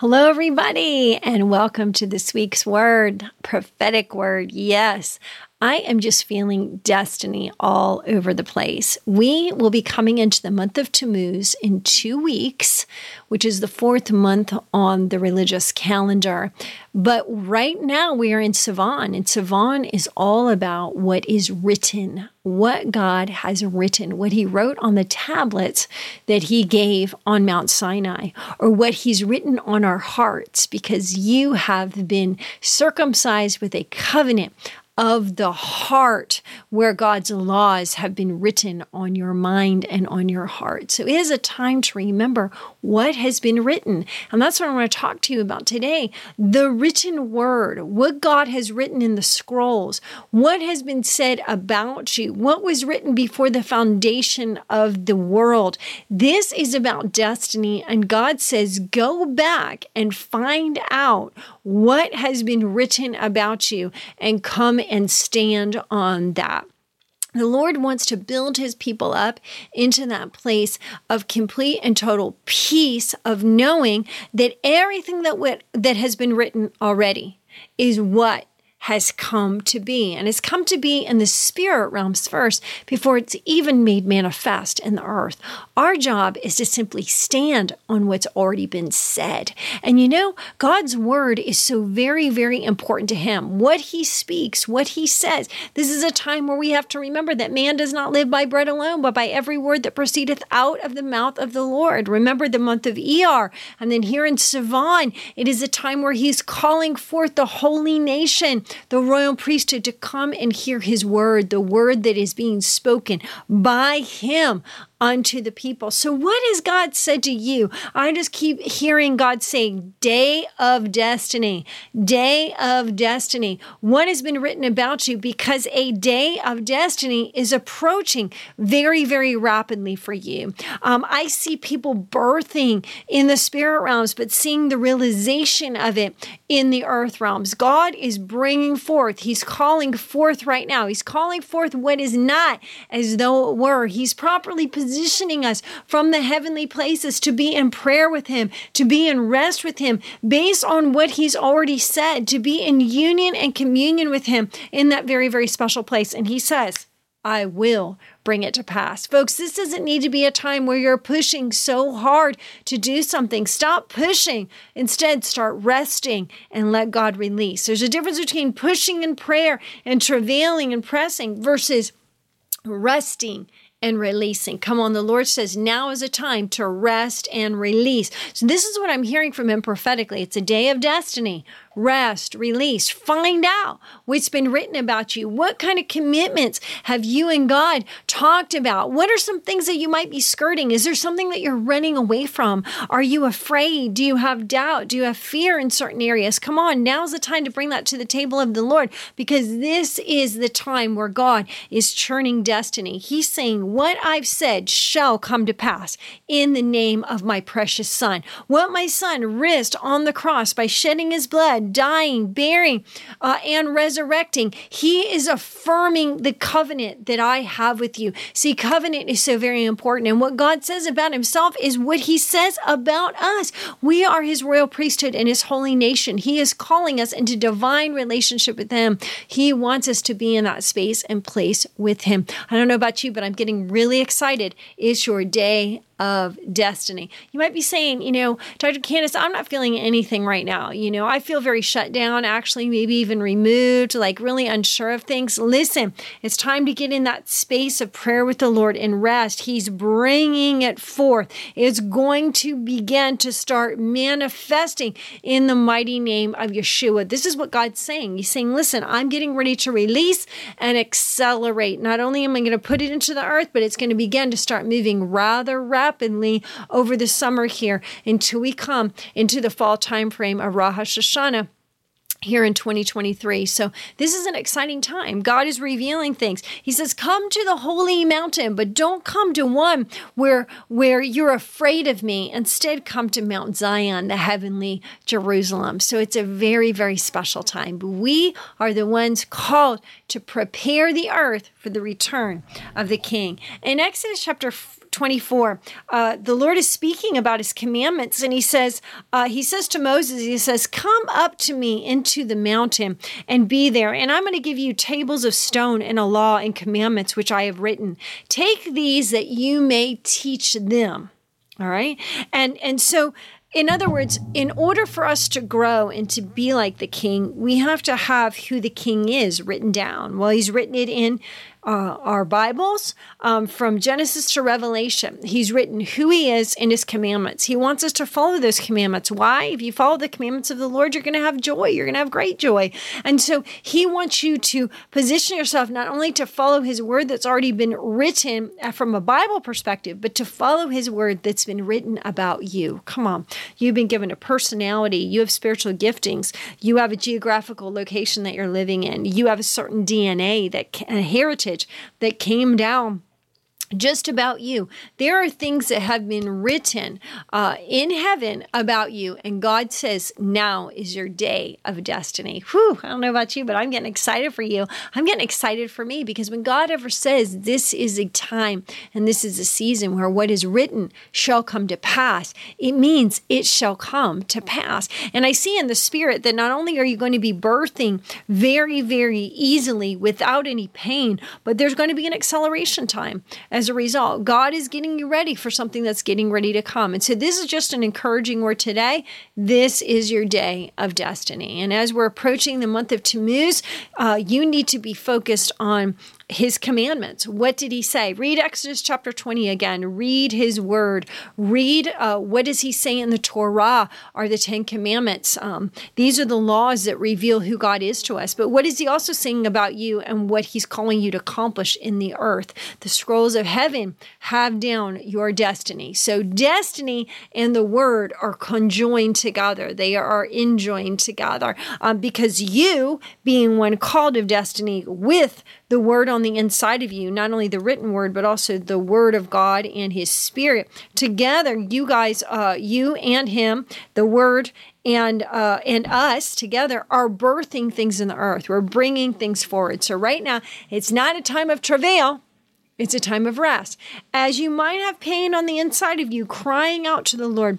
Hello, everybody, and welcome to this week's word, prophetic word. Yes, I am just feeling destiny all over the place. We will be coming into the month of Tammuz in 2 weeks, which is the fourth month on the religious calendar. But right now we are in Sivan, and Sivan is all about what is written, what God has written, what He wrote on the tablets that He gave on Mount Sinai, or what He's written on our hearts, because you have been circumcised with a covenant of the heart, where God's laws have been written on your mind and on your heart. So it is a time to remember what has been written. And that's what I want to talk to you about today. The written word, what God has written in the scrolls, what has been said about you, what was written before the foundation of the world. This is about destiny, and God says, go back and find out what has been written about you and come and stand on that. The Lord wants to build His people up into that place of complete and total peace of knowing that everything that has been written already is what has come to be. And it's come to be in the spirit realms first before it's even made manifest in the earth. Our job is to simply stand on what's already been said. And you know, God's word is so very, very important to Him. What He speaks, what He says. This is a time where we have to remember that man does not live by bread alone, but by every word that proceedeth out of the mouth of the Lord. Remember the month of Eir. And then here in Sivan, it is a time where He's calling forth the holy nation, the royal priesthood, to come and hear His word, the word that is being spoken by Him unto the people. So what has God said to you? I just keep hearing God saying, day of destiny, day of destiny. What has been written about you? Because a day of destiny is approaching very, very rapidly for you. I see people birthing in the spirit realms, but seeing the realization of it in the earth realms. God is bringing forth, He's calling forth right now. He's calling forth what is not as though it were. He's properly positioning us from the heavenly places to be in prayer with Him, to be in rest with Him, based on what He's already said, to be in union and communion with Him in that very, very special place. And He says, I will bring it to pass. Folks, this doesn't need to be a time where you're pushing so hard to do something. Stop pushing. Instead, start resting and let God release. There's a difference between pushing in prayer and travailing and pressing versus resting and releasing. Come on, the Lord says now is a time to rest and release. So this is what I'm hearing from Him prophetically. It's a day of destiny. Rest, release, find out what's been written about you. What kind of commitments have you and God talked about? What are some things that you might be skirting? Is there something that you're running away from? Are you afraid? Do you have doubt? Do you have fear in certain areas? Come on, now's the time to bring that to the table of the Lord, because this is the time where God is churning destiny. He's saying, what I've said shall come to pass in the name of my precious Son. What my Son risked on the cross by shedding His blood, dying, bearing, and resurrecting. He is affirming the covenant that I have with you. See, covenant is so very important. And what God says about Himself is what He says about us. We are His royal priesthood and His holy nation. He is calling us into divine relationship with Him. He wants us to be in that space and place with Him. I don't know about you, but I'm getting really excited. It's your day of destiny. You might be saying, you know, Dr. Candace, I'm not feeling anything right now. You know, I feel very shut down, actually, maybe even removed, like really unsure of things. Listen, it's time to get in that space of prayer with the Lord and rest. He's bringing it forth. It's going to begin to start manifesting in the mighty name of Yeshua. This is what God's saying. He's saying, listen, I'm getting ready to release and accelerate. Not only am I going to put it into the earth, but it's going to begin to start moving rather rapidly over the summer here until we come into the fall time frame of Rosh Hashanah, here in 2023. So this is an exciting time. God is revealing things. He says, come to the holy mountain, but don't come to one where you're afraid of me. Instead, come to Mount Zion, the heavenly Jerusalem. So it's a very, very special time. We are the ones called to prepare the earth for the return of the King. In Exodus chapter 24, the Lord is speaking about his commandments, and he says to Moses, he says, come up to me into the mountain and be there, and I'm going to give you tables of stone and a law and commandments which I have written. Take these that you may teach them. All right? And so, in other words, in order for us to grow and to be like the King, we have to have who the King is written down. Well, he's written it in our Bibles from Genesis to Revelation. He's written who he is in his commandments. He wants us to follow those commandments. Why? If you follow the commandments of the Lord, you're going to have joy. You're going to have great joy. And so he wants you to position yourself not only to follow his word that's already been written from a Bible perspective, but to follow his word that's been written about you. Come on. You've been given a personality. You have spiritual giftings. You have a geographical location that you're living in. You have a certain DNA, a heritage that came down just about you. There are things that have been written in heaven about you, and God says, now is your day of destiny. Whew, I don't know about you, but I'm getting excited for you. I'm getting excited for me, because when God ever says, this is a time and this is a season where what is written shall come to pass, it means it shall come to pass. And I see in the spirit that not only are you going to be birthing very, very easily without any pain, but there's going to be an acceleration time. As a result, God is getting you ready for something that's getting ready to come. And so this is just an encouraging word today. This is your day of destiny. And as we're approaching the month of Tammuz, you need to be focused on his commandments. What did he say? Read Exodus chapter 20 again. Read his word. Read what does he say in the Torah are the 10 commandments. These are the laws that reveal who God is to us. But what is he also saying about you and what he's calling you to accomplish in the earth? The scrolls of heaven have down your destiny. So destiny and the word are conjoined together. They are enjoined together because you, being one called of destiny with the word on the inside of you, not only the written word, but also the word of God and his spirit. Together, you guys, you and him, the word and us together are birthing things in the earth. We're bringing things forward. So right now, it's not a time of travail. It's a time of rest. As you might have pain on the inside of you, crying out to the Lord,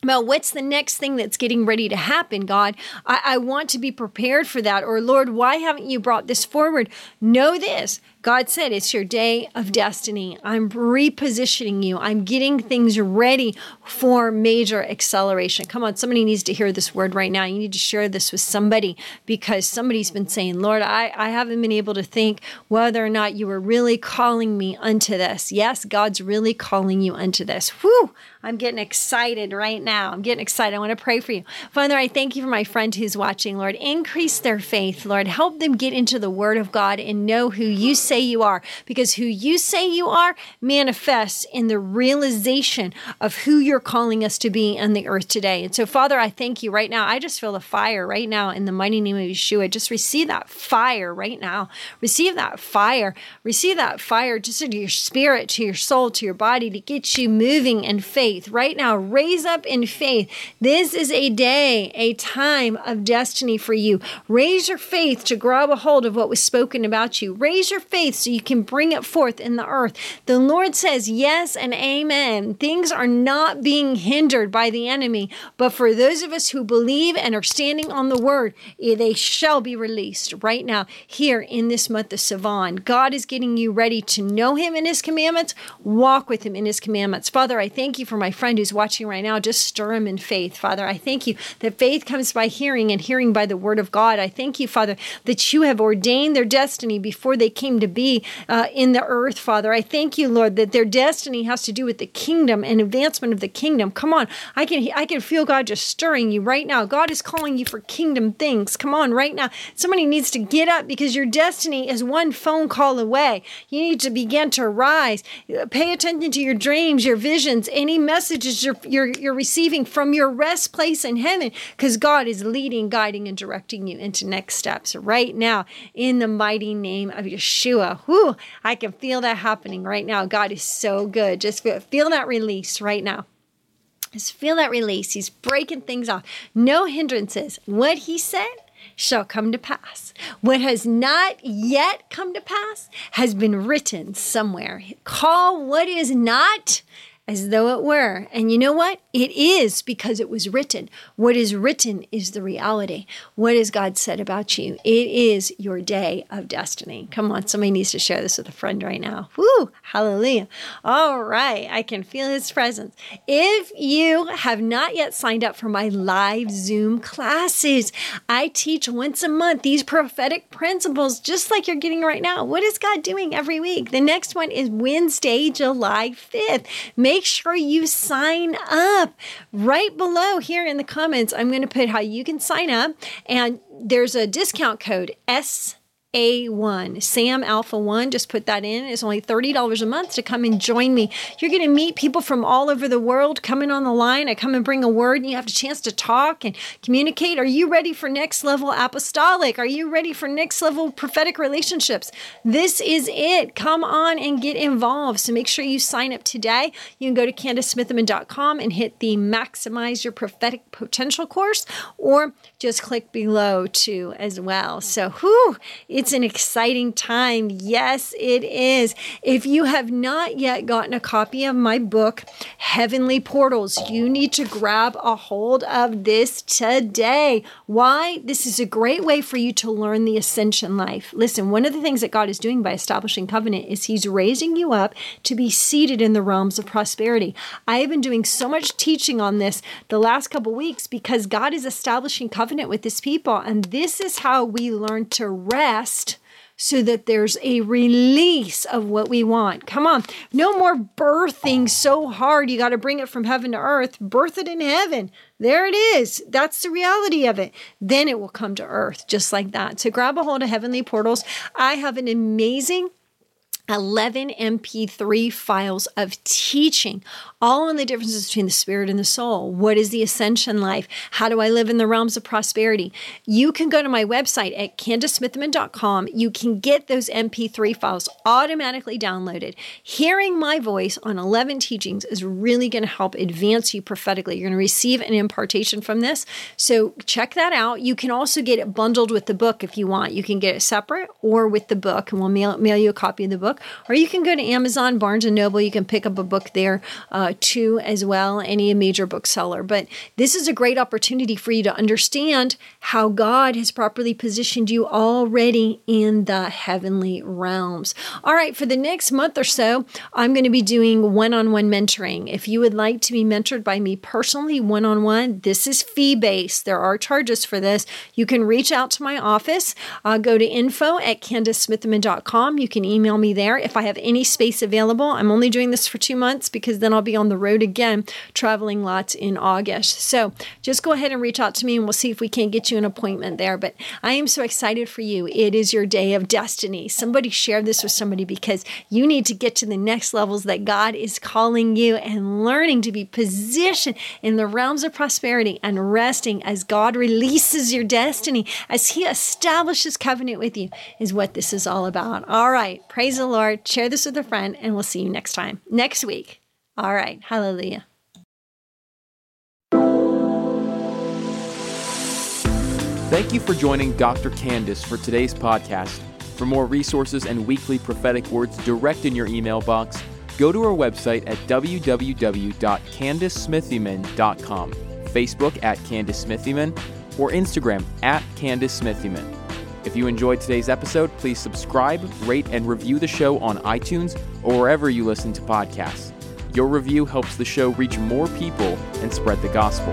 about what's the next thing that's getting ready to happen, God? I want to be prepared for that. Or Lord, why haven't you brought this forward? Know this. God said, it's your day of destiny. I'm repositioning you. I'm getting things ready for major acceleration. Come on, somebody needs to hear this word right now. You need to share this with somebody because somebody's been saying, Lord, I haven't been able to think whether or not you were really calling me unto this. Yes, God's really calling you unto this. Whew, I'm getting excited right now. I'm getting excited. I want to pray for you. Father, I thank you for my friend who's watching, Lord. Increase their faith, Lord. Help them get into the word of God and know who you say you are, because who you say you are manifests in the realization of who you're calling us to be on the earth today. And so, Father, I thank you right now. I just feel the fire right now in the mighty name of Yeshua. Just receive that fire right now. Receive that fire. Receive that fire just into your spirit, to your soul, to your body, to get you moving in faith right now. Raise up in faith. This is a day, a time of destiny for you. Raise your faith to grab a hold of what was spoken about you. Raise your faith so you can bring it forth in the earth. The Lord says yes and amen. Things are not being hindered by the enemy, but for those of us who believe and are standing on the word, they shall be released right now here in this month of Sivan. God is getting you ready to know him in his commandments, walk with him in his commandments. Father, I thank you for my friend who's watching right now. Just stir him in faith. Father, I thank you that faith comes by hearing and hearing by the word of God. I thank you, Father, that you have ordained their destiny before they came to be in the earth, Father. I thank you, Lord, that their destiny has to do with the kingdom and advancement of the kingdom. Come on, I can feel God just stirring you right now. God is calling you for kingdom things. Come on, right now. Somebody needs to get up because your destiny is one phone call away. You need to begin to rise. Pay attention to your dreams, your visions, any message messages you're receiving from your rest place in heaven, because God is leading, guiding, and directing you into next steps right now in the mighty name of Yeshua. Whew, I can feel that happening right now. God is so good. Just feel that release right now. Just feel that release. He's breaking things off. No hindrances. What he said shall come to pass. What has not yet come to pass has been written somewhere. Call what is not as though it were. And you know what? It is, because it was written. What is written is the reality. What has God said about you? It is your day of destiny. Come on, somebody needs to share this with a friend right now. Woo! Hallelujah. All right, I can feel his presence. If you have not yet signed up for my live Zoom classes, I teach once a month these prophetic principles just like you're getting right now. What is God doing every week? The next one is Wednesday, July 5th. Make sure you sign up. Right below here in the comments, I'm going to put how you can sign up. And there's a discount code, SA1, Sam Alpha 1. Just put that in. It's only $30 a month to come and join me. You're going to meet people from all over the world coming on the line. I come and bring a word, and you have a chance to talk and communicate. Are you ready for next level apostolic? Are you ready for next level prophetic relationships? This is it. Come on and get involved. So make sure you sign up today. You can go to CandaceSmithman.com and hit the Maximize Your Prophetic Potential course, or just click below too as well. So it's an exciting time. Yes, it is. If you have not yet gotten a copy of my book, Heavenly Portals, you need to grab a hold of this today. Why? This is a great way for you to learn the ascension life. Listen, one of the things that God is doing by establishing covenant is he's raising you up to be seated in the realms of prosperity. I have been doing so much teaching on this the last couple weeks because God is establishing covenant with his people, and this is how we learn to rest so that there's a release of what we want. Come on. No more birthing so hard. You got to bring it from heaven to earth. Birth it in heaven. There it is. That's the reality of it. Then it will come to earth just like that. So grab a hold of Heavenly Portals. I have an amazing 11 MP3 files of teaching, all on the differences between the spirit and the soul. What is the ascension life? How do I live in the realms of prosperity? You can go to my website at CandaceSmithman.com. You can get those MP3 files automatically downloaded. Hearing my voice on 11 teachings is really going to help advance you prophetically. You're going to receive an impartation from this. So check that out. You can also get it bundled with the book if you want. You can get it separate or with the book, and we'll mail you a copy of the book. Or you can go to Amazon, Barnes & Noble. You can pick up a book there too as well, any major bookseller. But this is a great opportunity for you to understand how God has properly positioned you already in the heavenly realms. All right, for the next month or so, I'm going to be doing one-on-one mentoring. If you would like to be mentored by me personally, one-on-one, this is fee-based. There are charges for this. You can reach out to my office. Go to info at CandaceSmithman.com. You can email me there. If I have any space available, I'm only doing this for 2 months because then I'll be on the road again, traveling lots in August. So just go ahead and reach out to me and we'll see if we can't get you an appointment there. But I am so excited for you. It is your day of destiny. Somebody share this with somebody because you need to get to the next levels that God is calling you and learning to be positioned in the realms of prosperity and resting as God releases your destiny, as he establishes covenant with you, is what this is all about. All right. Praise the Lord. Share this with a friend, and we'll see you next time, next week. All right. Hallelujah. Thank you for joining Dr. Candace for today's podcast. For more resources and weekly prophetic words direct in your email box, go to our website at www.CandaceSmithyman.com, Facebook at Candace Smithyman, or Instagram at Candace Smithyman. If you enjoyed today's episode, please subscribe, rate, and review the show on iTunes or wherever you listen to podcasts. Your review helps the show reach more people and spread the gospel.